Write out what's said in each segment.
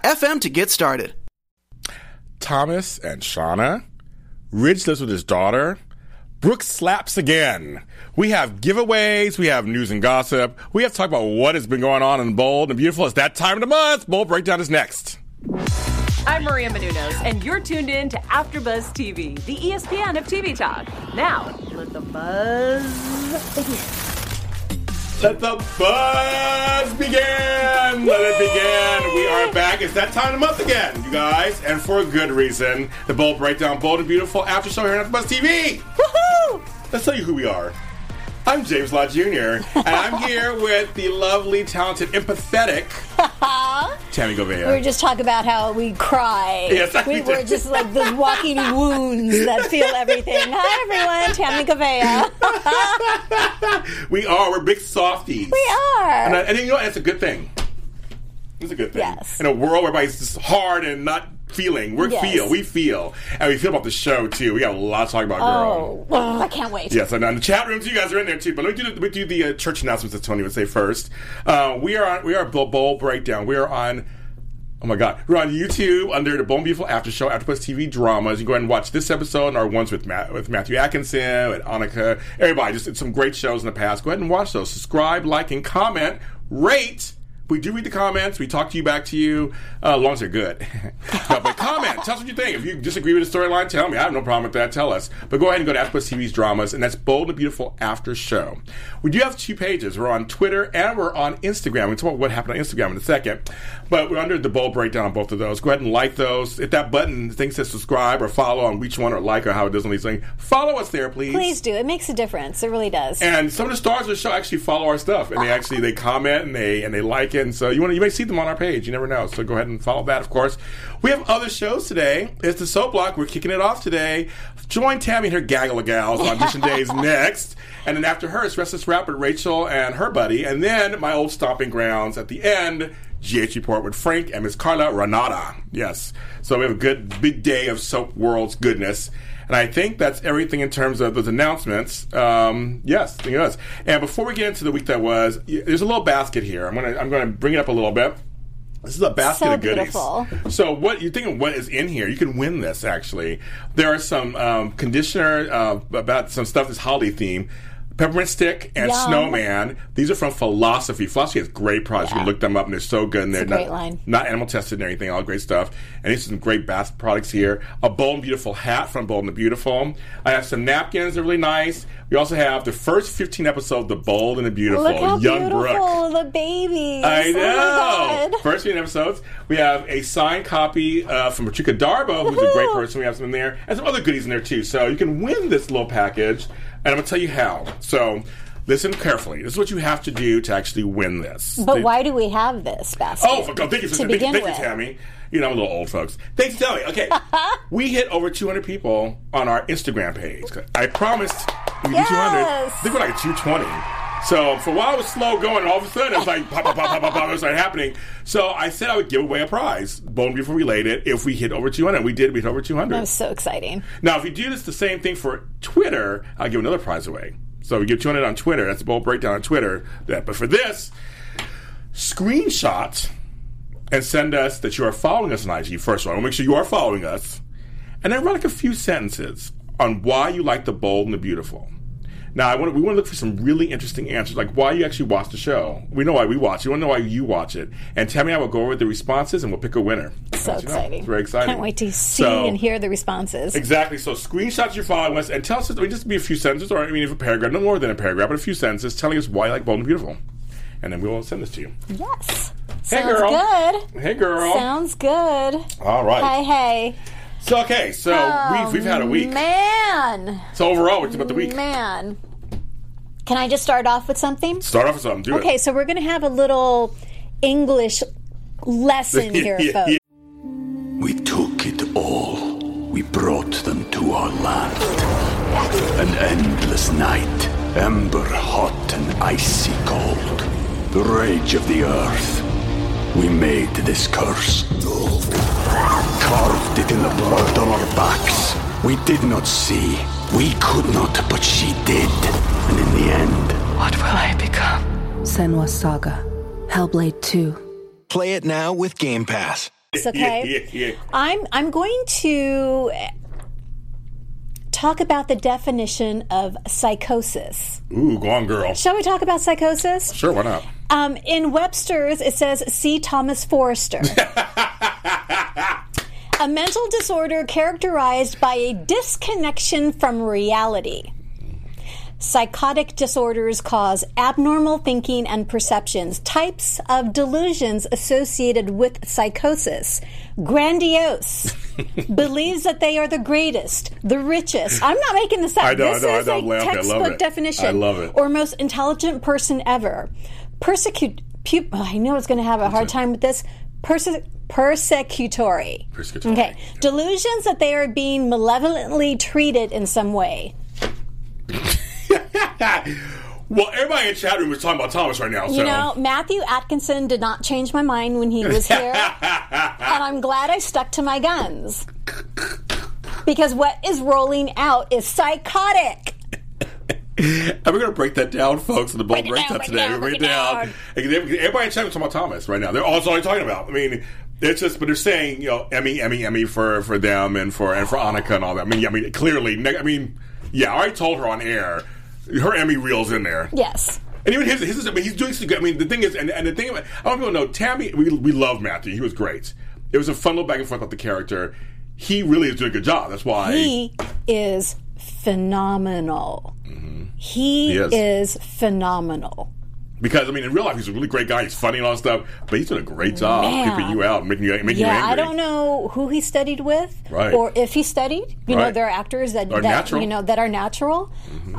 to get started. Thomas and Shauna. Ridge lives with his daughter. Brooke slaps again. We have giveaways. We have news and gossip. We have to talk about what has been going on in Bold and Beautiful. It's that time of the month. Bold Breakdown is next. I'm Maria Menounos, and you're tuned in to AfterBuzz TV, the ESPN of TV talk. Now, let the buzz begin. Let the buzz begin! Let it begin! We are back. It's that time of the month again, you guys, and for a good reason. The Bold Breakdown, Bold and Beautiful After Show here on AfterBuzz TV! Woohoo! Let's tell you who we are. I'm James Lott Jr., and I'm here with the lovely, talented, empathetic Tammy Gouveia. We were just talking about how we cry. Yes, we were just like the walking wounds that feel everything. Hi, everyone. Tammy Gouveia. We are. We're big softies. We are. And you know what? That's a good thing. It's a good thing. Yes. In a world where everybody's just hard and not feeling. We feel. And we feel about the show, too. We got a lot to talk about, girl. Oh, I can't wait. Yes, and in the chat rooms, you guys are in there, too. But let me do the church announcements that Tony would say first. We are Bold Breakdown. We are on... Oh my God. We're on YouTube under the Bold and Beautiful After Show, AfterBuzz TV Dramas. You can go ahead and watch this episode and our ones with Matthew Atkinson, with Annika, everybody. Just some great shows in the past. Go ahead and watch those. Subscribe, like, and comment. Rate. We do read the comments. We talk to you back to you. As long as they're good. But comment. Tell us what you think. If you disagree with the storyline, tell me. I have no problem with that. Tell us. But go ahead and go to AfterBuzz TV's Dramas, and that's Bold and Beautiful After Show. We do have two pages. We're on Twitter, and we're on Instagram. We'll talk about what happened on Instagram in a second. But we're under the Bold Breakdown on both of those. Go ahead and like those. Hit that button. The thing says subscribe or follow on which one or like or how it does on these things. Follow us there, please. Please do. It makes a difference. It really does. And some of the stars of the show actually follow our stuff, and they comment, and they like it. And so you may see them on our page. You never know. So go ahead and follow that, of course. We have other shows today. It's the Soap Block. We're kicking it off today. Join Tammy and her gaggle of gals on Audition Days next. And then after her, it's Restless Rapper, Rachel and her buddy. And then my old stomping grounds at the end, GH Report with Frank and Miss Carla Renata. Yes. So we have a good big day of Soap World's goodness. And I think that's everything in terms of those announcements. Yes, I think it is. And before we get into the week that was, there's a little basket here. I'm gonna bring it up a little bit. This is a basket of goodies. Beautiful. So what you're thinking? What is in here? You can win this. Actually, there are some conditioner about some stuff that's holiday themed. Peppermint Stick and Yum. Snowman. These are from Philosophy. Philosophy has great products. You can look them up, and they're so good. And they're not animal tested and anything. All great stuff. And these are some great bath products here. A Bold and Beautiful hat from Bold and the Beautiful. I have some napkins. They're really nice. We also have the first 15 episodes of The Bold and the Beautiful. Look how Young beautiful Brooke. The babies. I know. Oh first 15 episodes. We have a signed copy from Patricia Darbo, who's a great person. We have some in there. And some other goodies in there, too. So you can win this little package. And I'm going to tell you how. So, listen carefully. This is what you have to do to actually win this. But why do we have this basket? Oh, thank you, sister. Thank you, Tammy. You know, I'm a little old, folks. Thanks, Tammy. Okay. We hit over 200 people on our Instagram page. I promised we'd do 200. I think we're like at 220. So for a while it was slow going, and all of a sudden it was like pop, pop, pop, pop, pop, pop. It started happening. So I said I would give away a prize, Bold and Beautiful related, if we hit over 200. We did. We hit over 200. That was so exciting. Now, if you do this the same thing for Twitter, I'll give another prize away. So we give 200 on Twitter. That's the Bold Breakdown on Twitter. But for this, screenshots and send us that you are following us on IG. First of all, I want to make sure you are following us. And then write like a few sentences on why you like the Bold and the Beautiful. Now, we want to look for some really interesting answers, like why you actually watch the show. We know why we watch it. We want to know why you watch it. And Tammy and I will go over the responses, and we'll pick a winner. So exciting. It's very exciting. Can't wait to see and hear the responses. Exactly. So screenshots you're following us, and tell us, just be a few sentences, or even a paragraph, no more than a paragraph, but a few sentences telling us why you like Bold and Beautiful. And then we will send this to you. Yes. Hey, girl. Sounds good. Hey, girl. Sounds good. All right. Hey. So, okay, we've had a week. Man. So, overall, what's about the week? Man. Can I just start off with something? Start off with something. Do it. Okay, so we're going to have a little English lesson here, folks. We took it all. We brought them to our land. An endless night. Ember hot and icy cold. The rage of the earth. We made this curse. Carved it in the blood on our backs. We did not see. We could not, but she did. And in the end... What will I become? Senua's Saga. Hellblade 2. Play it now with Game Pass. It's okay. I'm going to talk about the definition of psychosis. Ooh, go on, girl. Shall we talk about psychosis? Sure, why not? In Webster's, it says C. Thomas Forster. A mental disorder characterized by a disconnection from reality. Psychotic disorders cause abnormal thinking and perceptions, types of delusions associated with psychosis. Grandiose. Believes that they are the greatest, the richest. I'm not making this up. I know, this is a textbook definition. I love it. Or most intelligent person ever. I know it's going to have a hard time with this. Persecutory. Okay. Yeah. Delusions that they are being malevolently treated in some way. Well, everybody in chat room was talking about Thomas right now. So. You know, Matthew Atkinson did not change my mind when he was here. And I'm glad I stuck to my guns. Because what is rolling out is psychotic. And we're going to break that down, folks, in the Bold Breakdown today. We're going to break it down. Everybody in chat is talking about Thomas right now. That's all they're talking about. I mean, it's just, but they're saying, you know, Emmy for them and for Annika and all that. I mean, clearly, yeah, I already told her on air. Her Emmy reel's in there. Yes. And even his he's doing so good. I mean, the thing is, and the thing about, I don't even know, Tammy, we love Matthew. He was great. It was a fun little back and forth about the character. He really is doing a good job. That's why. He is phenomenal. Mm-hmm. He is phenomenal. Because, I mean, in real life, he's a really great guy. He's funny and all that stuff. But he's doing a great job keeping you out and making you angry. I don't know who he studied with or if he studied. You know, there are actors that are natural. Mm-hmm.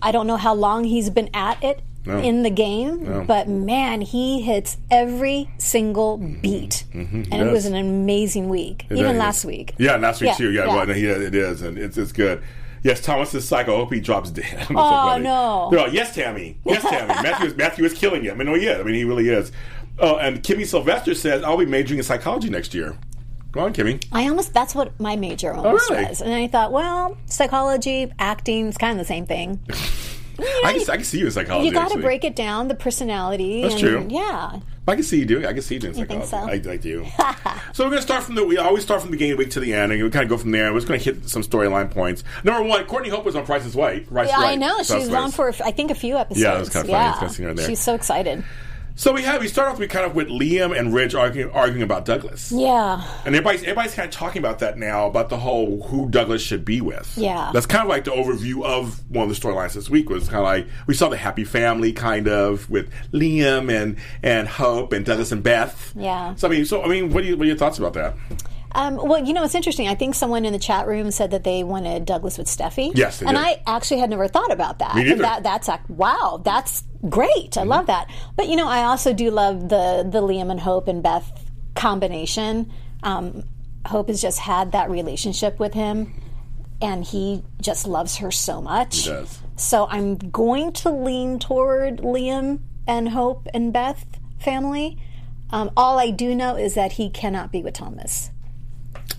I don't know how long he's been at it in the game. No. But, man, he hits every single beat. Mm-hmm. And it was an amazing week. Even last week. Yeah, last week, too. It is. And it's good. Yes, Thomas's psycho OP drops dead. Oh, so no. They're all, yes, Tammy. Yes, Tammy. Matthew is killing you. He really is. Oh, and Kimmy Sylvester says, I'll be majoring in psychology next year. Go on, Kimmy. That's what my major was. And I thought, well, psychology, acting, it's kind of the same thing. I can see you in psychology. You got to break it down, the personality. That's true. Yeah. I can see you doing psychology. You think so? I do. So we're going to start we always start from the beginning week to the end, and we kind of go from there. We're just going to hit some storyline points. Number one, Courtney Hope was on Price is Right. I know. She was on for, I think, a few episodes. Yeah, it was kind of funny. It's her there. She's so excited. So we start off with Liam and Ridge arguing about Douglas. Yeah. And everybody's kind of talking about that now, about the whole who Douglas should be with. Yeah. That's kind of like the overview of one of the storylines this week was kind of like, we saw the happy family kind of with Liam and Hope and Douglas and Beth. Yeah. So, what are your thoughts about that? Well, it's interesting. I think someone in the chat room said that they wanted Douglas with Steffi. Yes, they did. I actually had never thought about that. Me neither. And wow, that's great. I love that. But, I also do love the Liam and Hope and Beth combination. Hope has just had that relationship with him, and he just loves her so much. He does. So I'm going to lean toward Liam and Hope and Beth family. All I do know is that he cannot be with Thomas.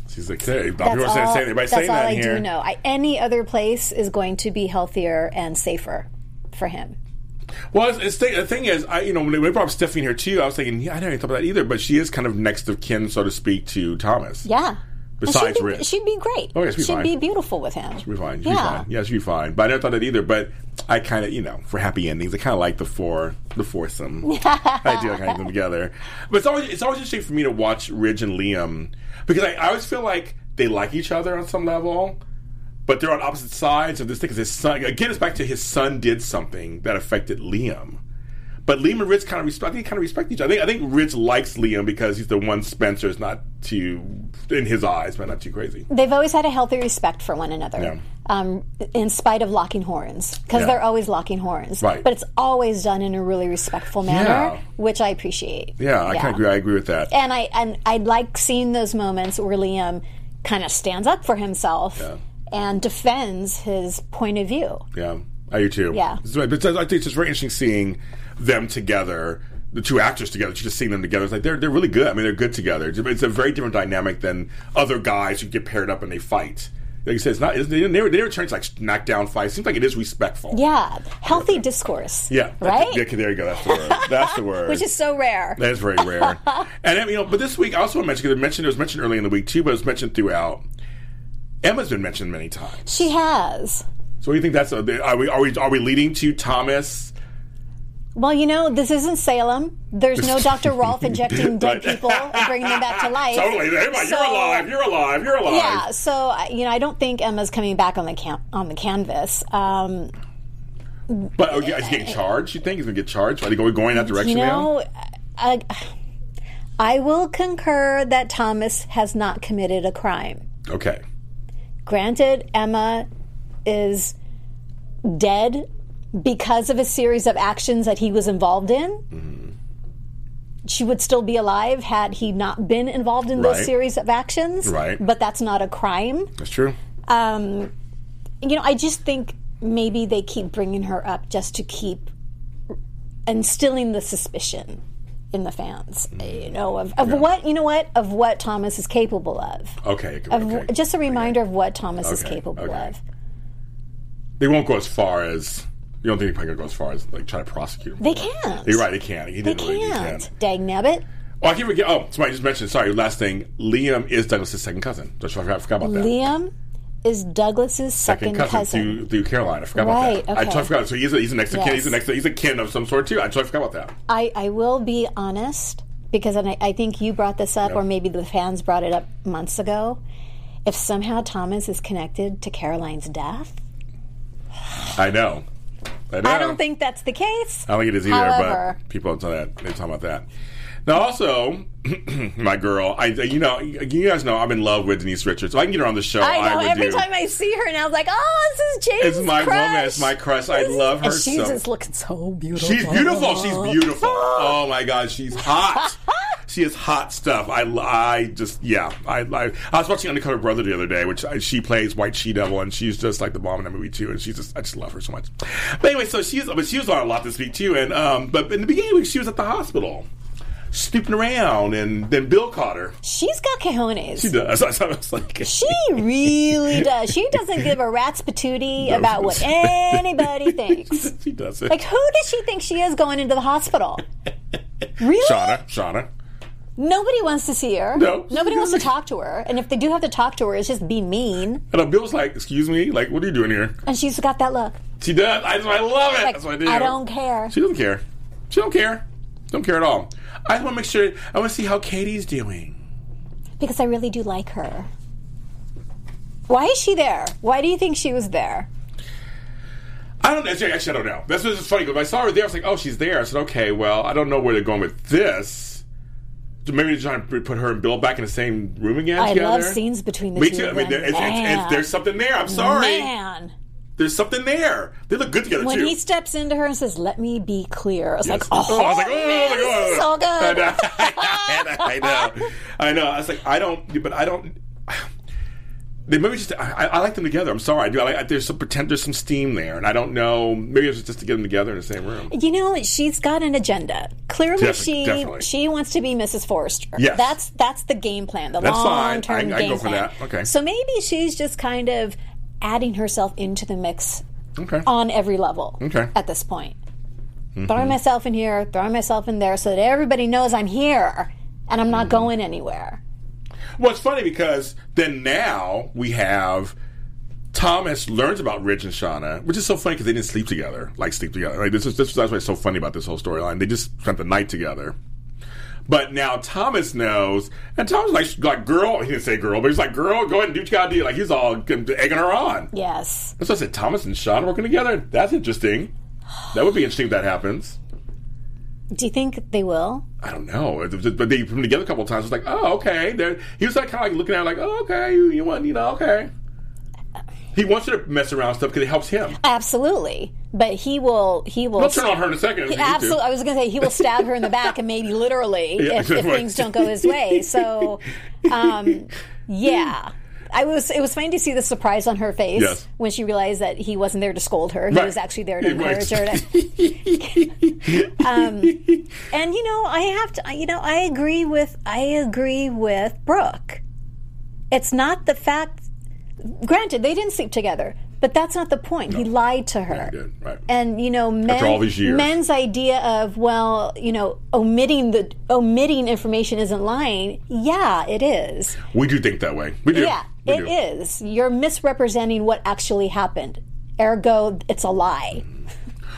She's like, hey, people are saying anything. Everybody's saying that here. That's all I do know. Any other place is going to be healthier and safer for him. Well, the thing is, when they brought up Stephanie here too, I was thinking, yeah, I never even thought about that either. But she is kind of next of kin, so to speak, to Thomas. Yeah. Besides Rick, she'd be great. Oh, yeah, she'd be beautiful with him. She'd be fine. She'd be fine. But I never thought that either. But I kind of, for happy endings, I kind of like the foursome. I do. I kind of like them together. But it's always interesting for me to watch Ridge and Liam because I always feel like they like each other on some level, but they're on opposite sides of this thing. Because his son, again, it's back to his son did something that affected Liam. But Liam and Ridge kind of respect each other. I think Ridge likes Liam because he's the one Spencer's not too, in his eyes, but not too crazy. They've always had a healthy respect for one another, in spite of locking horns, because they're always locking horns. Right. But it's always done in a really respectful manner, which I appreciate. Yeah, I kind of agree. I agree with that. And I like seeing those moments where Liam kind of stands up for himself and defends his point of view. Yeah, I do too. Yeah, but I think it's just very interesting seeing them together, the two actors together, just seeing them together. It's like they're really good. I mean, they're good together. It's a very different dynamic than other guys who get paired up and they fight. Like you said, they never turn to like knockdown fights. It seems like it is respectful. Yeah, healthy discourse. Yeah, right. Yeah, there you go. That's the word. That's the word. Which is so rare. That's very rare. And but this week I also want to mention because it was mentioned early in the week too, but it was mentioned throughout. Emma's been mentioned many times. She has. So what do you think that's? Are we leading to Thomas? Well, this isn't Salem. There's no Dr. Rolfe injecting dead people and bringing them back to life. Totally. You're alive. Yeah. So, I don't think Emma's coming back on the canvas. But he's getting charged? You think he's going to get charged? Are they going that direction now? I will concur that Thomas has not committed a crime. Okay. Granted, Emma is dead because of a series of actions that he was involved in. Mm-hmm. She would still be alive had he not been involved in those series of actions. Right. But that's not a crime. That's true. I just think maybe they keep bringing her up just to keep instilling the suspicion in the fans, of what Thomas is capable of. Okay. Just a reminder of what Thomas is capable of. They won't go as far as... You don't think they're going to go as far as, try to prosecute him? They can't. You're right, they can't. He can't. Dang nabbit. Oh, I can't forget. Oh, somebody just mentioned, sorry, last thing. Liam is Douglas' second cousin. I forgot about that. Liam is Douglas' second cousin. Through Caroline. I forgot about that. Okay. I totally forgot. So he's an extra kin. He's a kin of some sort, too. I totally forgot about that. I will be honest, because I think you brought this up, or maybe the fans brought it up months ago. If somehow Thomas is connected to Caroline's death... I don't think that's the case. I don't think it is either, but people don't tell that. They talk about that. Now, also, my girl, you guys know I'm in love with Denise Richards. So I can get her on the show. Every time I see her now, I'm like, oh, this is James' It's my crush. Woman. It's my crush. I love her so. She's just looking so beautiful. She's beautiful. She's beautiful. Oh, my God. She's hot. She is hot stuff. I was watching Undercover Brother the other day, which she plays White She Devil, and she's just like the bomb in that movie too. And I just love her so much. But anyway, so she was on a lot this week too. And but in the beginning of the week, she was at the hospital, snooping around, and then Bill caught her. She's got cojones. She does. I was like, she really does. She doesn't give a rat's patootie about what anybody thinks. She doesn't. Like, who does she think she is going into the hospital? Really, Shauna. Nobody wants to see her. No. Nobody wants to talk to her. And if they do have to talk to her, it's just be mean. And Bill's like, excuse me? Like, what are you doing here? And she's got that look. She does. I love it. Like, that's what I do. I don't care. She doesn't care. She don't care. Don't care at all. I just want to make sure. I want to see how Katie's doing. Because I really do like her. Why is she there? Why do you think she was there? I don't know. Actually, I don't know. That's what's funny. Because when I saw her there, I was like, oh, she's there. I said, okay, well, I don't know where they're going with this. Maybe they're trying to put her and Bill back in the same room again. I love scenes between the two. Me too. I mean, there's something there. I'm sorry. Man. There's something there. They look good together, When he steps into her and says, let me be clear. I was like, oh, so good. I know. I was like, I don't... But I don't... They maybe just I like them together. I'm sorry, I do. There's some steam there, and I don't know. Maybe it's just to get them together in the same room. You know, she's got an agenda. Clearly, she wants to be Mrs. Forrester. Yes, that's the game plan. The long term game plan. I go for that. Okay. So maybe she's just kind of adding herself into the mix. Okay. On every level. Okay. At this point, mm-hmm. Throwing myself in here, throwing myself in there, so that everybody knows I'm here and I'm not going anywhere. Well, it's funny because then now we have Thomas learns about Ridge and Shauna, which is so funny because they didn't sleep together. Like that's what's so funny about this whole storyline. They just spent the night together. But now Thomas knows, and Thomas like girl. He didn't say girl, but he's like, girl, go ahead and do what you gotta do. Like he's all egging her on. Yes. That's why I said Thomas and Shauna working together. That's interesting. That would be interesting if that happens. Do you think they will? I don't know. But they put them together a couple of times. It's like, oh, okay. He was like kind of like looking at her like, oh, okay, you want, you know, okay. He wants her to mess around stuff because it helps him. Absolutely. But he will. He'll turn on her in a second. Absolutely. I was going to say, he will stab her in the back and maybe literally if things don't go his way. So, yeah. It was funny to see the surprise on her face when she realized that he wasn't there to scold her. He was actually there to encourage her. And you know, I agree with Brooke. It's not the fact. Granted, they didn't sleep together, but that's not the point. No. He lied to her. Yeah, he did. Right. And you know, after all these years. Men's idea of omitting information isn't lying. Yeah, it is. We do think that way. We do. Yeah. It is. You're misrepresenting what actually happened. Ergo, it's a lie.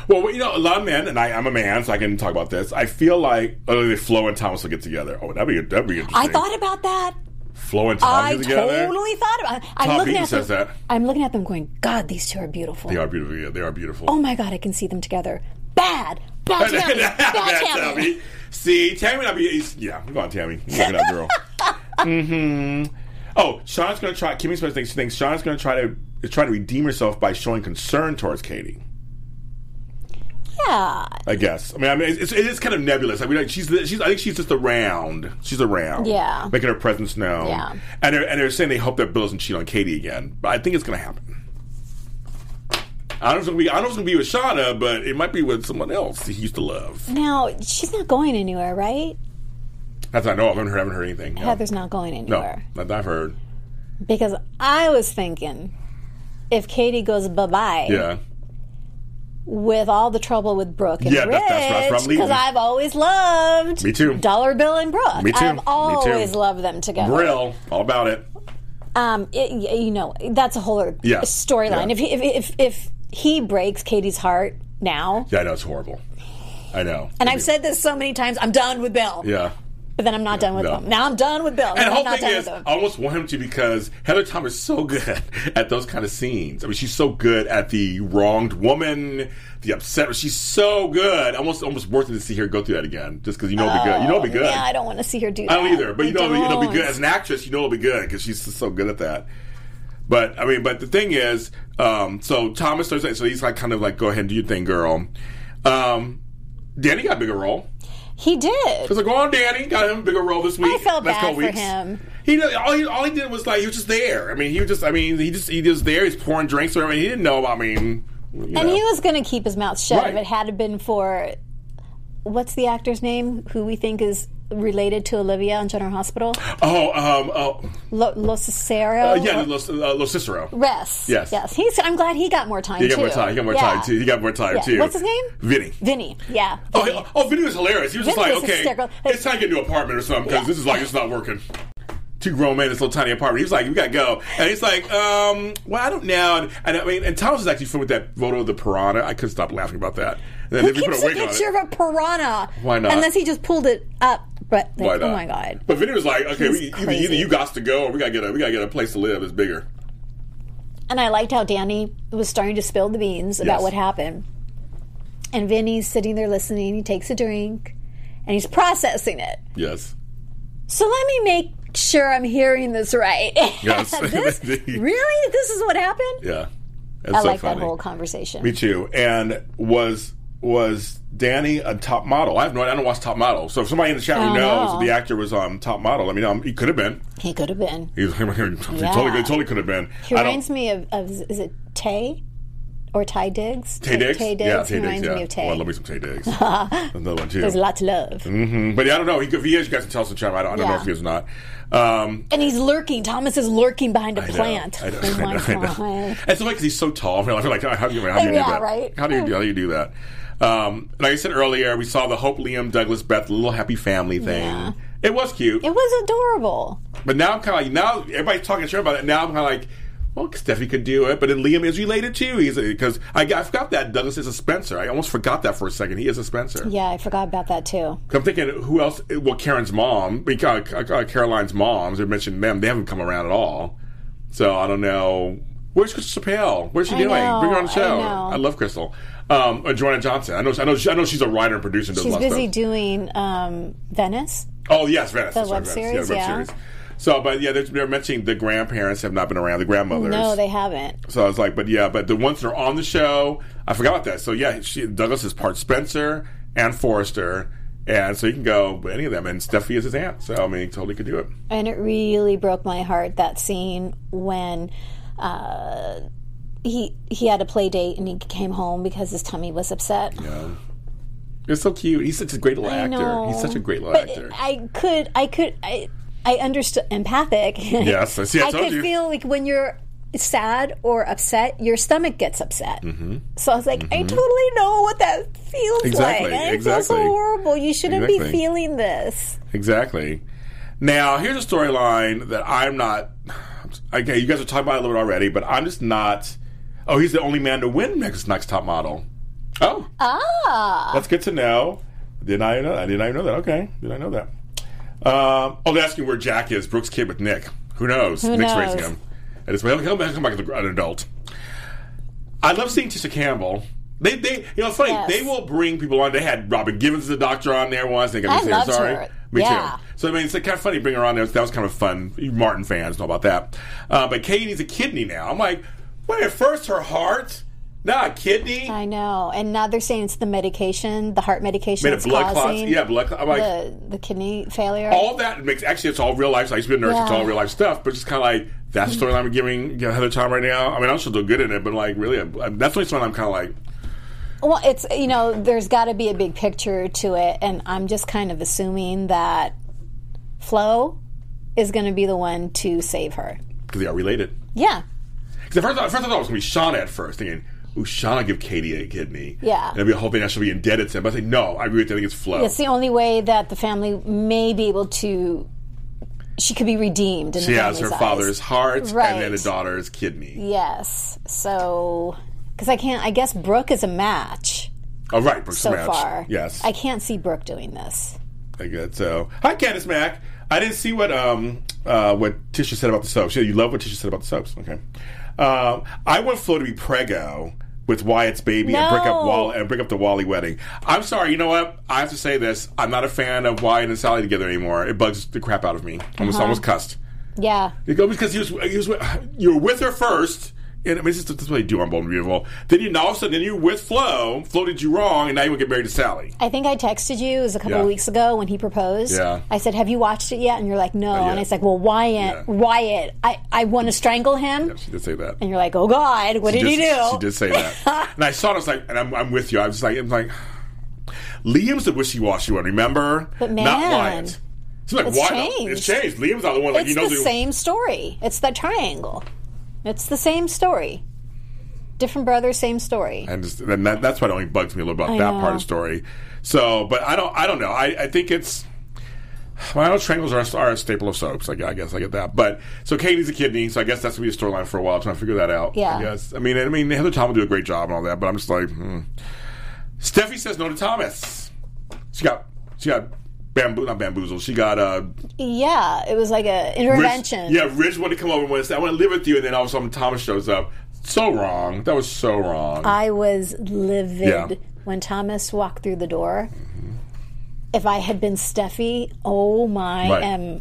Well, you know, a lot of men, and I'm a man, so I can talk about this. I feel like Flo and Thomas will get together. Oh, that'd be interesting. I thought about that. Flo and Thomas together. I totally thought about it. I'm looking at them going, God, these two are beautiful. They are beautiful. Yeah, they are beautiful. Oh, my God, I can see them together. Bad Tammy. Bad Tammy. See, Tammy, I'll be... Yeah, go on, Tammy. Look at that girl. Mm-hmm. Oh, Shauna's going to try... Kimmy Smith thinks Shauna's going to try to redeem herself by showing concern towards Katie. Yeah. I guess. I mean, it is kind of nebulous. I mean, like she's. I think she's just around. She's around. Yeah. Making her presence known. Yeah. And they're saying they hope that Bill doesn't cheat on Katie again. But I think it's going to happen. I don't know if it's going to be with Shauna, but it might be with someone else he used to love. Now, she's not going anywhere, right? That's what I know of. I haven't heard anything. Heather's not going anywhere. No, not that I've heard. Because I was thinking, if Katie goes bye-bye... Yeah. With all the trouble with Brooke and Rich, that's because I've always loved... Me too. Dollar Bill and Brooke. Me too. I've always loved them together. Brill. All about it. You know, that's a whole other storyline. Yeah. If he breaks Katie's heart now... Yeah, I know. It's horrible. I know. And I've said this so many times. I'm done with Bill. Yeah. But then I'm not done with him. Now I'm done with Bill. And the whole thing is, I almost want him to, because Heather Tom is so good at those kind of scenes. I mean, she's so good at the wronged woman, the upset. She's so good. Almost worth it to see her go through that again, just because it'll be good. You know it'll be good. Yeah, I don't want to see her do that. I don't either. But it'll be good. As an actress, you know it'll be good, because she's so good at that. But, I mean, the thing is, so Thomas starts, so he's like kind of like, go ahead and do your thing, girl. Danny got a bigger role. He did. So go on, Danny. Got him a bigger role this week. I felt bad for him. All he did was he was just there. I mean, he was there. He's pouring drinks for him. He didn't know. And he was going to keep his mouth shut if it had been for what's the actor's name who we think is related to Olivia in General Hospital. Lo Cicero. Lo Cicero. Yes. I'm glad he got more time. He got more time too. What's his name? Vinny. Yeah. Vinny. Oh, Vinny was hilarious. He was just okay, hysterical. It's time to get into an apartment or something, because this is it's not working. Two grown men in this little tiny apartment. He was like, we gotta go. And he's like, well, I don't know. And Thomas is actually fun with that photo of the piranha. I couldn't stop laughing about that. And who keeps a picture of a piranha? Why not? Unless he just pulled it up. But like, oh my God. But Vinny was like, okay, either you got to go, or we gotta get a place to live that's bigger. And I liked how Danny was starting to spill the beans about what happened. And Vinny's sitting there listening. He takes a drink and he's processing it. Yes. So let me make sure I'm hearing this right. Yes. Really? This is what happened? Yeah. That's I so like funny. That whole conversation. Me too. And was was Danny a Top Model? I have no idea. I don't watch Top Model. So if somebody in the chat room knows the actor was on Top Model, I mean, he could have been. He could have been. He totally could have been. He reminds me of is it Tay? Or Ty Diggs? Tay Diggs? Tay Diggs. Yeah, Tay Diggs, reminds me of Tay. Oh, I love me some Tay Diggs. Another one, too. There's a lot to love. Mm-hmm. But yeah, I don't know. If he is, you guys can tell us in the chat. I don't know if he is or not. And he's lurking. Thomas is lurking behind a plant. I know. It's like, because he's so tall. I feel like, how do you do that? Right? How do you do that? Like I said earlier, we saw the Hope, Liam, Douglas, Beth, little happy family thing. Yeah. It was cute. It was adorable. But now I'm kind of like, everybody's talking shit about it. Now I'm kind of like, well, Steffi could do it, but then Liam is related too. Because I forgot that Douglas is a Spencer. I almost forgot that for a second. He is a Spencer. Yeah, I forgot about that too. I'm thinking, who else? Well, Caroline's moms. They mentioned them. They haven't come around at all. So I don't know. Where's Crystal Chappelle? Where's she doing? Bring her on the show. I love Crystal. Or Joanna Johnson. I know. She's a writer and producer. And she's busy doing Venice. Oh yes, Venice. The web series. Yeah. So, but yeah, they're mentioning the grandparents have not been around, the grandmothers. No, they haven't. So I was like, but the ones that are on the show, I forgot about that. So yeah, Douglas is part Spencer and Forrester, and so you can go with any of them. And Steffi is his aunt, so I mean, he totally could do it. And it really broke my heart, that scene when he had a play date and he came home because his tummy was upset. Yeah. It's so cute. He's such a great little actor. He's such a great little actor. I understood empathic. Yes, I see. I could feel like when you're sad or upset, your stomach gets upset. Mm-hmm. So I was like, I totally know what that feels like. And it feels so horrible. You shouldn't be feeling this. Exactly. Now, here's a storyline that I'm not. Okay, you guys are talking about it a little bit already, but I'm just not. Oh, he's the only man to win Next Top Model. Oh. Ah. That's good to know. I did not even know that. Okay, did I know that? They're asking where Jack is. Brooke's kid with Nick. Who knows? Nick's raising him. And it's, he'll come back as an adult. I love seeing Tisha Campbell. It's funny. Yes. They will bring people on. They had Robin Givens, the doctor, on there once. I loved her. Me too. So I mean, it's kind of funny to bring her on there. That was kind of fun. You Martin fans know about that. But Katie needs a kidney now. I'm like, wait, at first her heart. Not a kidney. I know. And now they're saying it's the medication, the heart medication that's causing the kidney failure. All that makes... Actually, it's all real life. I used to be a nurse. Yeah. It's all real life stuff. But just kind of like, that's the storyline I'm giving Heather Tom right now. I mean, I'm still doing good in it, but like, really, that's the only storyline I'm kind of like... Well, it's, there's got to be a big picture to it. And I'm just kind of assuming that Flo is going to be the one to save her. Because they are related. Yeah. Because at first I thought it was going to be Shauna at first, thinking... Shauna give Katie a kidney. Yeah. And I'd be hoping that she'll be indebted to him. But I say, no, I agree with that. I think it's Flo. It's the only way that the family may be able to... She could be redeemed. She has her father's heart and then a daughter's kidney. Yes. So... Because I guess Brooke is a match. Oh, right. Brooke's a match. So far. Yes. I can't see Brooke doing this. I guess so. Hi, Candace Mack. I didn't see what Tisha said about the soaps. You love what Tisha said about the soaps. Okay. I want Flo to be preggo with Wyatt's baby and break up the Wally wedding. I'm sorry, you know what? I have to say this. I'm not a fan of Wyatt and Sally together anymore. It bugs the crap out of me. Almost cussed. Yeah. Because you were with her first, and I mean, that's what they do on Bold and Beautiful. Then all of a sudden, you're with Flo. Flo did you wrong, and now you want to get married to Sally. I think I texted you, it was a couple of weeks ago when he proposed. Yeah. I said, have you watched it yet? And you're like, no. And I was like, well, Wyatt, I want to strangle him. Yeah, she did say that. And you're like, oh, God, what did he do? She did say that. And I saw it, I was like, and I'm with you. I was just like, Liam's the wishy-washy one, remember? But man. Not Wyatt. So like, it's changed. Liam's not the one. Like, it's the same story. It's that triangle. It's the same story. Different brother, same story. And that's what only bugs me a little about that part of the story. So, but I don't know. I think it's... Well, I know triangles are a staple of soaps. I guess I get that. But, so Kate needs a kidney, so I guess that's going to be a storyline for a while, trying to figure that out. Yeah. I mean, Heather Tom will do a great job and all that, but I'm just like, Steffi says no to Thomas. She got bamboozled. She got it was like an intervention. Ridge wanted to come over and say, I want to live with you, and then all of a sudden Thomas shows up. So wrong. That was so wrong. I was livid when Thomas walked through the door. Mm-hmm. If I had been Steffi, oh my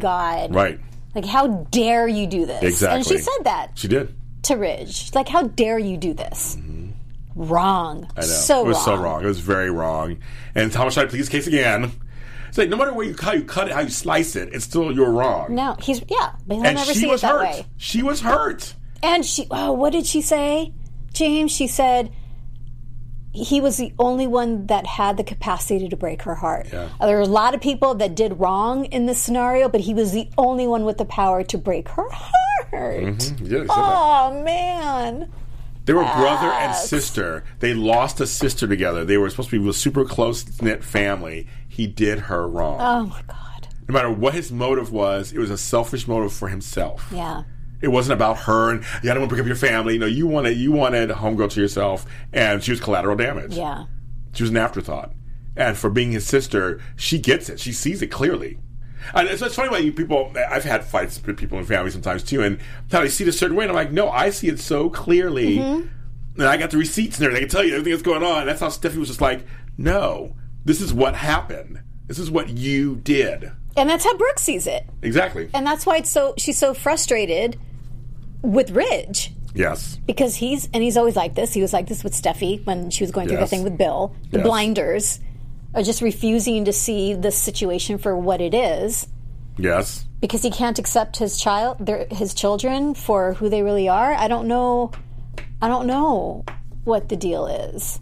God. Right. Like, how dare you do this? Exactly. And she said that. She did. To Ridge. Like, how dare you do this? Mm-hmm. wrong. I know. So it was wrong. So wrong. It was very wrong. And Thomas tried to plead his case again. It's like, no matter where you cut it, how you slice it, it's still you're wrong. No, he's yeah. But he'll and never she see was it that hurt. Way. She was hurt. And she what did she say, James? She said he was the only one that had the capacity to break her heart. Yeah. There were a lot of people that did wrong in this scenario, but he was the only one with the power to break her heart. Mm-hmm. Yeah, oh, man. They were brother and sister. They lost a sister together. They were supposed to be a super close-knit family. He did her wrong. Oh, my God. No matter what his motive was, it was a selfish motive for himself. Yeah. It wasn't about her and, yeah, I don't want to break up your family. No, you wanted a homegirl to yourself, and she was collateral damage. Yeah. She was an afterthought. And for being his sister, she gets it. She sees it clearly. And it's funny about people. I've had fights with people in family sometimes, too, and how they see it a certain way, and I'm like, no, I see it so clearly. Mm-hmm. And I got the receipts and everything. I can tell you everything that's going on. And that's how Steffi was just like, no, this is what happened. This is what you did. And that's how Brooke sees it. Exactly. And that's why she's so frustrated with Ridge. Yes. Because he's always like this. He was like this with Steffi when she was going through the thing with Bill. The blinders. Or just refusing to see the situation for what it is. Yes. Because he can't accept his children for who they really are. I don't know what the deal is.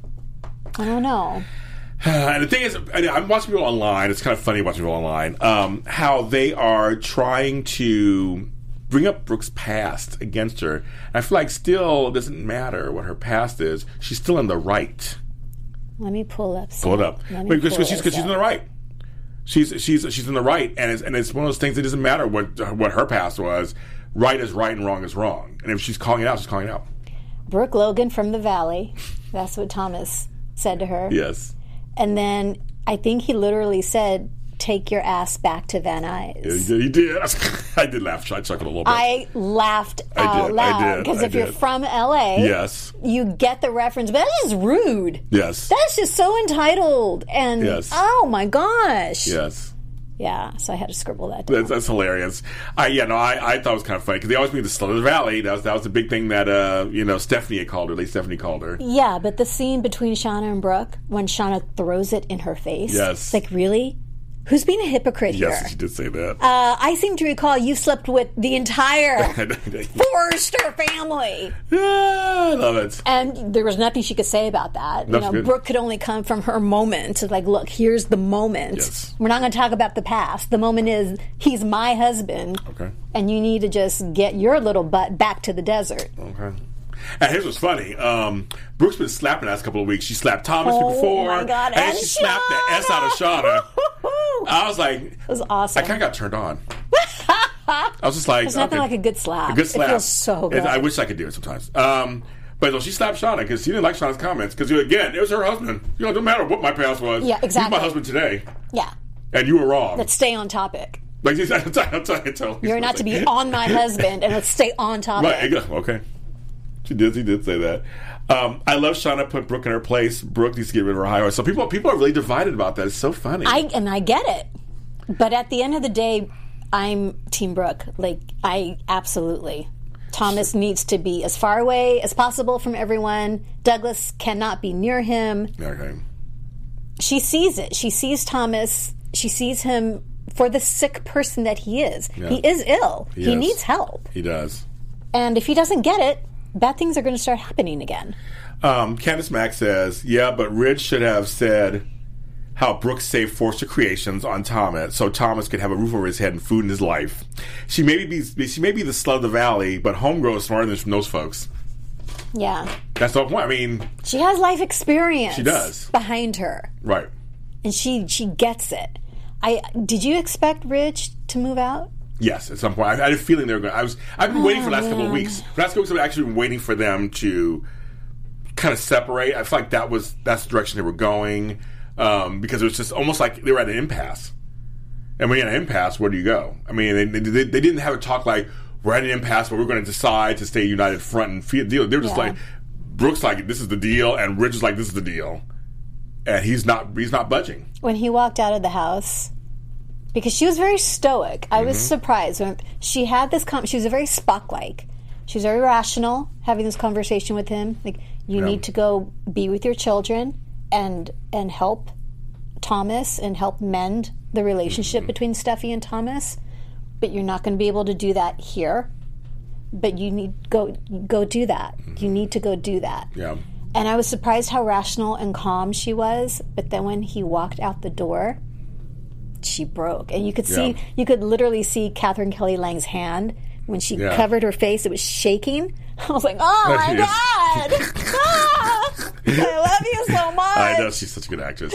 I don't know. And the thing is, I'm watching people online. It's kind of funny watching people online. How they are trying to bring up Brooke's past against her. I feel like still it doesn't matter what her past is. She's still in the right. Let me pull up. Pull it up. Because she's in the right. She's in the right, and it's one of those things that doesn't matter what her past was. Right is right and wrong is wrong. And if she's calling it out, she's calling it out. Brooke Logan from the Valley. That's what Thomas said to her. Yes. And then I think he literally said, "Take your ass back to Van Nuys." He did. I did laugh. I chuckled a little bit. I laughed out loud because if you're from LA, yes, you get the reference. But that is rude. Yes, that's just so entitled. And oh my gosh, yes, yeah. So I had to scribble that down. That's hilarious. I thought it was kind of funny because they always bring the Slut of the Valley. That was the big thing that Stephanie had called her. At least Stephanie called her. Yeah, but the scene between Shauna and Brooke when Shauna throws it in her face. Yes, it's like really. Who's being a hypocrite here? Yes, she did say that. I seem to recall you slept with the entire Forrester family. Yeah, I love it. And there was nothing she could say about that. Brooke could only come from her moment. Like, look, here's the moment. Yes. We're not going to talk about the past. The moment is, he's my husband. Okay. And you need to just get your little butt back to the desert. Okay. And here's what's funny. Brooke's been slapping the last couple of weeks. She slapped Thomas before. Oh, my God. And she slapped the S out of Shauna. I was like... It was awesome. I kind of got turned on. I was just like... There's nothing like a good slap. A good slap. It feels so good. I wish I could do it sometimes. But no, she slapped Shauna because she didn't like Shauna's comments. Because, again, it was her husband. It doesn't matter what my past was. Yeah, exactly. He's my husband today. Yeah. And you were wrong. Let's stay on topic. Like, you're not to be on my husband, and let's stay on topic. Right. Okay. He did say that. I love Shauna put Brooke in her place. Brooke needs to get rid of her high horse. So people are really divided about that. It's so funny. I get it. But at the end of the day, I'm Team Brooke. Like, I absolutely. Thomas needs to be as far away as possible from everyone. Douglas cannot be near him. Okay. She sees it. She sees Thomas. She sees him for the sick person that he is. Yeah. He is ill. He needs help. He does. And if he doesn't get it, bad things are going to start happening again. Candace Mack says, yeah, but Ridge should have said how Brooke saved Forster Creations on Thomas so Thomas could have a roof over his head and food in his life. She may be the slut of the valley, but homegirl is smarter than those folks. Yeah. That's the whole point. I mean... She has life experience. She does. Behind her. Right. And she gets it. Did you expect Ridge to move out? Yes, at some point. I had a feeling they were going to. I've been waiting for the last couple of weeks. The last couple of weeks, I've actually been waiting for them to kind of separate. I feel like that's the direction they were going because it was just almost like they were at an impasse. And when you're at an impasse, where do you go? I mean, they didn't have a talk like, we're at an impasse, but we're going to decide to stay united front and field deal. They were just like, Brooke's like, this is the deal, and Ridge is like, this is the deal. And he's not budging. When he walked out of the house... Because she was very stoic. I was surprised. She had this... She was very Spock-like. She's very rational having this conversation with him. Like, you need to go be with your children and help Thomas and help mend the relationship between Steffi and Thomas. But you're not going to be able to do that here. But you need go do that. You need to go do that. Yeah. And I was surprised how rational and calm she was. But then when he walked out the door, she broke. And you could see, you could literally see Catherine Kelly Lang's hand when she covered her face. It was shaking. I was like, oh, my God. I love you so much. I know. She's such a good actress.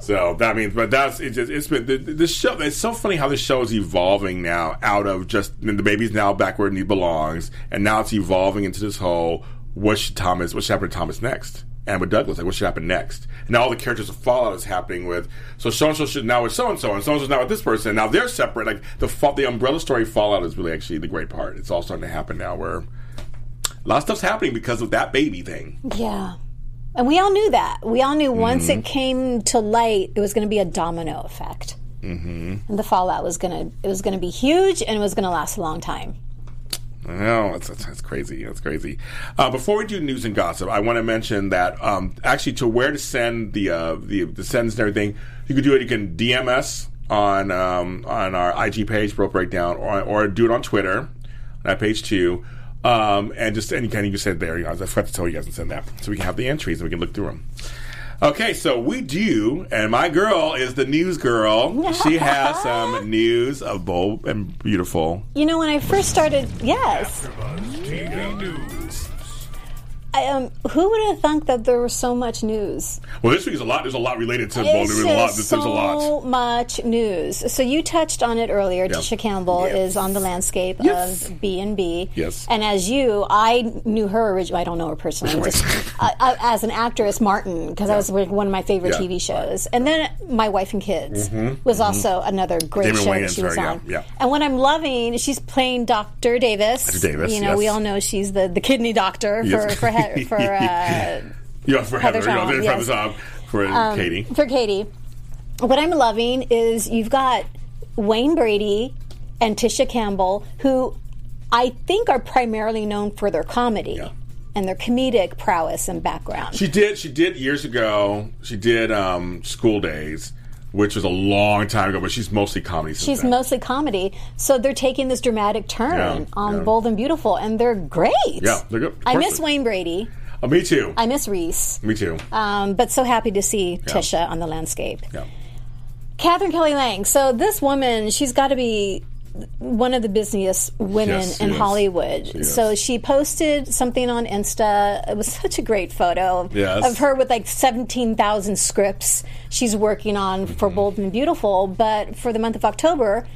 So that means, but that's it's been this show. It's so funny how this show is evolving now out of just the baby's now back where he belongs, and now it's evolving into this whole what should happen to Thomas next, and with Douglas, like what should happen next, and now all the characters of fallout is happening with so and so should now with so and so and so's now with this person, and now they're separate. Like the umbrella story fallout is really actually the great part. It's all starting to happen now where a lot of stuff's happening because of that baby thing. Yeah. And we all knew that. We all knew once it came to light, it was going to be a domino effect, and the fallout was going to be huge, and it was going to last a long time. Oh, that's crazy. That's crazy. Before we do news and gossip, I want to mention that actually to where to send the sends and everything. You can do it. You can DM us on our IG page, Bold Breakdown, or do it on Twitter on that page too. And you can send there. I forgot to tell you guys to send that, so we can have the entries and we can look through them. Okay, so we do, and my girl is the news girl. She has some news of Bold and Beautiful. You know, when I first started, AfterBuzz TV News. Who would have thunk that there was so much news? Well, this week's a lot. There's a lot related to Bold. There's so much news. So you touched on it earlier. Yep. Tisha Campbell is on the landscape of B&B. Yes. And as I knew her originally. I don't know her personally. Just, as an actress, Martin, because that was one of my favorite TV shows. And then My Wife and Kids was also another great show that she was on. Yeah. And what I'm loving, she's playing Dr. Davis. Dr. Davis, you know, we all know she's the kidney doctor for Heather Tom, for Katie. For Katie. What I'm loving is you've got Wayne Brady and Tisha Campbell, who I think are primarily known for their comedy and their comedic prowess and background. She did years ago. She did School Days, which was a long time ago, but she's mostly comedy. She's mostly comedy. So they're taking this dramatic turn on Bold and Beautiful, and they're great. Yeah, they're good. I miss Wayne Brady. Oh, me too. I miss Reese. Me too. But so happy to see Tisha on the landscape. Yeah. Catherine Kelly Lang. So this woman, she's got to be one of the busiest women in Hollywood. So she posted something on Insta. It was such a great photo of her with like 17,000 scripts she's working on for Bold and Beautiful. But for the month of October,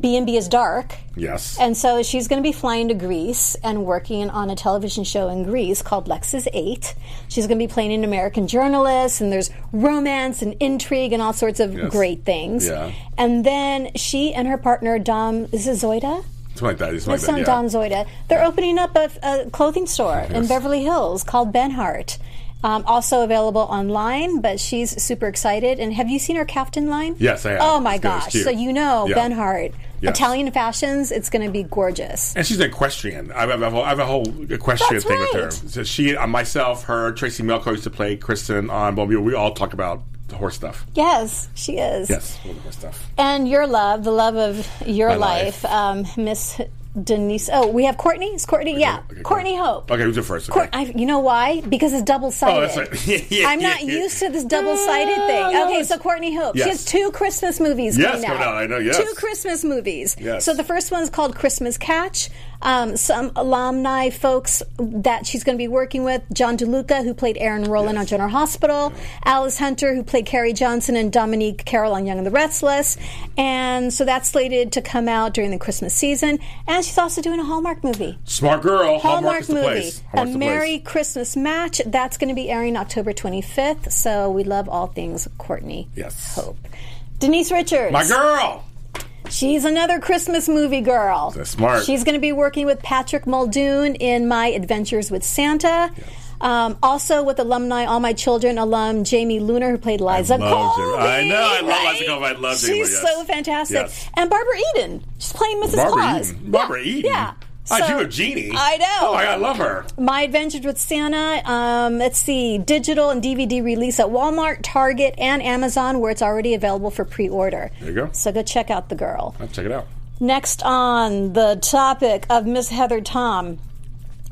B&B is dark. Yes. And so she's going to be flying to Greece and working on a television show in Greece called Lexis 8. She's going to be playing an American journalist, and there's romance and intrigue and all sorts of great things. Yeah. And then she and her partner, Dom Zoida? Something like that. Dom Zoida. They're opening up a clothing store in Beverly Hills called Benhart. Also available online, but she's super excited. And have you seen her Captain line? Yes, I have. Oh, my gosh. So you know Benhart. Yes. Italian fashions, it's going to be gorgeous. And she's an equestrian. I have a whole equestrian thing with her. So she, myself, her, Tracy Melko used to play Kristen on Bold. We all talk about the horse stuff. Yes, she is. Yes, all the horse stuff. And your love, the love of your life, Miss Denise. Oh, we have Courtney? Is Courtney? Okay, yeah. Okay, Courtney Hope. Okay, who's the first? Okay. You know why? Because it's double-sided. Oh, that's right. I'm not used to this double-sided thing. Okay, so Courtney Hope. Yes. She has two Christmas movies coming out. I know, two Christmas movies. Yes. So the first one's called Christmas Catch. Some alumni folks that she's going to be working with. John DeLuca, who played Aaron Rowland on General Hospital. Yeah. Alice Hunter, who played Carrie Johnson and Dominique Carroll on Young and the Restless. And so that's slated to come out during the Christmas season. And she's also doing a Hallmark movie. Smart girl. Hallmark movie. A Merry Christmas Match. That's going to be airing October 25th. So we love all things Courtney Hope. Denise Richards. My girl. She's another Christmas movie girl. That's smart. She's going to be working with Patrick Muldoon in My Adventures with Santa. Yes. Also with alumni, All My Children alum Jamie Lunar, who played Liza Colby. I know. I love Liza Colby. I love Jamie. She's so fantastic. Yes. And Barbara Eden. She's playing Mrs. Claus. Barbara Eden. Yeah. She's a genie. I know. Oh, I love her. My Adventures with Santa. Let's see. Digital and DVD release at Walmart, Target, and Amazon, where it's already available for pre-order. There you go. So go check out The Girl. I'll check it out. Next on the topic of Miss Heather Tom.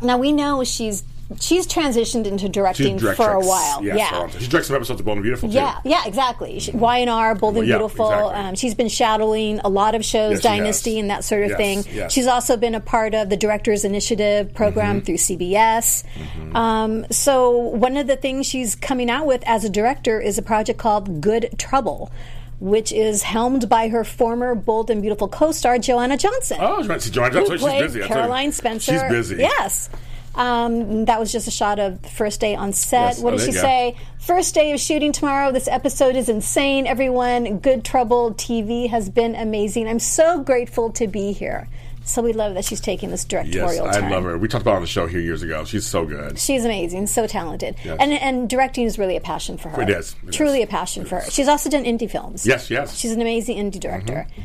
Now, we know she's transitioned into directing for a while. Yes, yeah. She directs some episodes of Bold and Beautiful, too. Yeah, exactly. Y&R, Bold and Beautiful. Exactly. She's been shadowing a lot of shows, Dynasty and that sort of thing. Yes. She's also been a part of the Directors Initiative program through CBS. Mm-hmm. So one of the things she's coming out with as a director is a project called Good Trouble, which is helmed by her former Bold and Beautiful co-star, Joanna Johnson. Oh, Joanna Johnson. She's busy. Caroline Spencer. She's busy. Yes. That was just a shot of the first day on set. Yes. What did she say? First day of shooting tomorrow. This episode is insane, everyone. Good Trouble TV has been amazing. I'm so grateful to be here. So we love that she's taking this directorial turn. I love her. We talked about her on the show here years ago. She's so good. She's amazing. So talented. Yes. And directing is really a passion for her. It is. Truly a passion for her. She's also done indie films. Yes. She's an amazing indie director. Mm-hmm.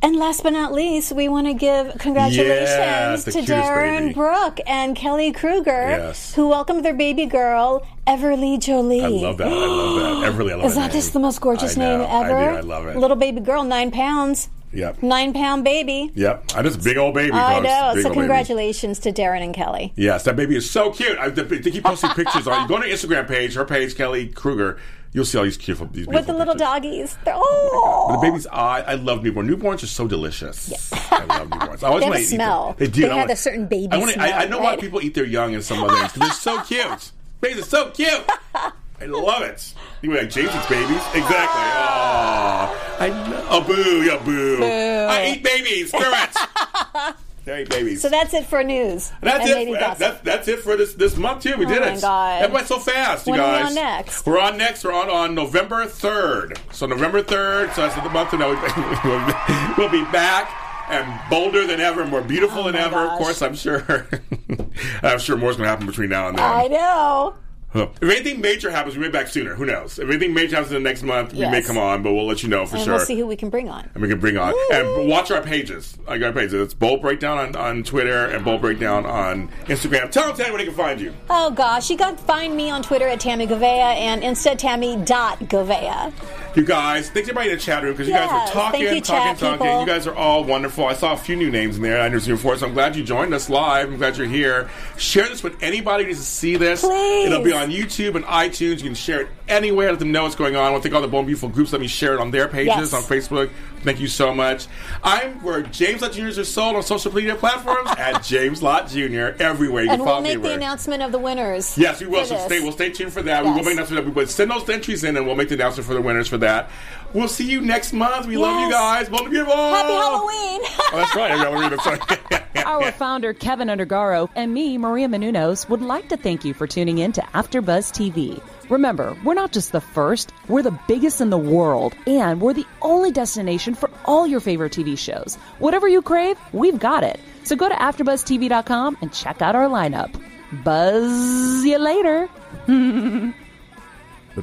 And last but not least, we want to give congratulations to Darren Brooke and Kelly Kruger, who welcomed their baby girl, Everly Jolie. I love that. Everly, I love that. Is that just the most gorgeous name ever? I love it. Little baby girl, 9 pounds. Yep. 9 pound baby. Yep. I just big old baby. I know. So congratulations to Darren and Kelly. Yes, that baby is so cute. I think he posted pictures on. You go on her Instagram page, her page, Kelly Kruger. You'll see all these cute, beautiful with the little doggies. Oh, the baby's eye. I love newborns. Newborns are so delicious. Yeah. I love newborns. I always want to eat them. They do. They have a certain baby smell. I know why people eat their young and some other things because they're so cute. Babies are so cute. I love it. You mean like Jason's babies? Exactly. Oh, I know. Oh, boo. Yeah, boo. I eat babies. Screw it. I eat babies. So that's it for news. That's it for this month here. We did it. Oh, my God. That went so fast, you guys. When are we on next? We're on next. We're on November 3rd. So November 3rd. So that's the month from now. We'll be back. And bolder than ever, more beautiful than ever. Gosh. Of course, I'm sure. I'm sure more's going to happen between now and then. I know. If anything major happens, we may be back sooner. Who knows? If anything major happens in the next month, we may come on, but we'll let you know for sure. And we'll see who we can bring on. Woo! And watch our pages. I got pages. It's Bold Breakdown on Twitter and Bold Breakdown on Instagram. Tell them, Tammy, where they can find you. Oh, gosh. You can find me on Twitter at Tammy Gouveia and instead Tammy.Gouveia. You guys, thanks everybody in the chat room because you guys were talking. You guys are all wonderful. I saw a few new names in there I never seen before, so I'm glad you joined us live. I'm glad you're here. Share this with anybody who needs to see this. Please. It'll be on YouTube and iTunes. You can share it anywhere. Let them know what's going on. I want to thank all the Bold and Beautiful groups. Let me share it on their pages on Facebook. Thank you so much. I'm where James Lott Jr. is sold on social media platforms at James Lott Jr. everywhere. You can follow me. And we'll make the announcement of the winners. Yes, we will. So we'll stay tuned for that. Yes. We will make an announcement. But send those entries in, and we'll make the announcement for the winners for that. We'll see you next month. We love you guys. Bold and Beautiful. Happy Halloween. Oh, that's right. Happy Halloween. Our founder, Kevin Undergaro, and me, Maria Menounos, would like to thank you for tuning in to AfterBuzz TV. Remember, we're not just the first, we're the biggest in the world, and we're the only destination for all your favorite TV shows. Whatever you crave, we've got it. So go to AfterBuzzTV.com and check out our lineup. Buzz you later. The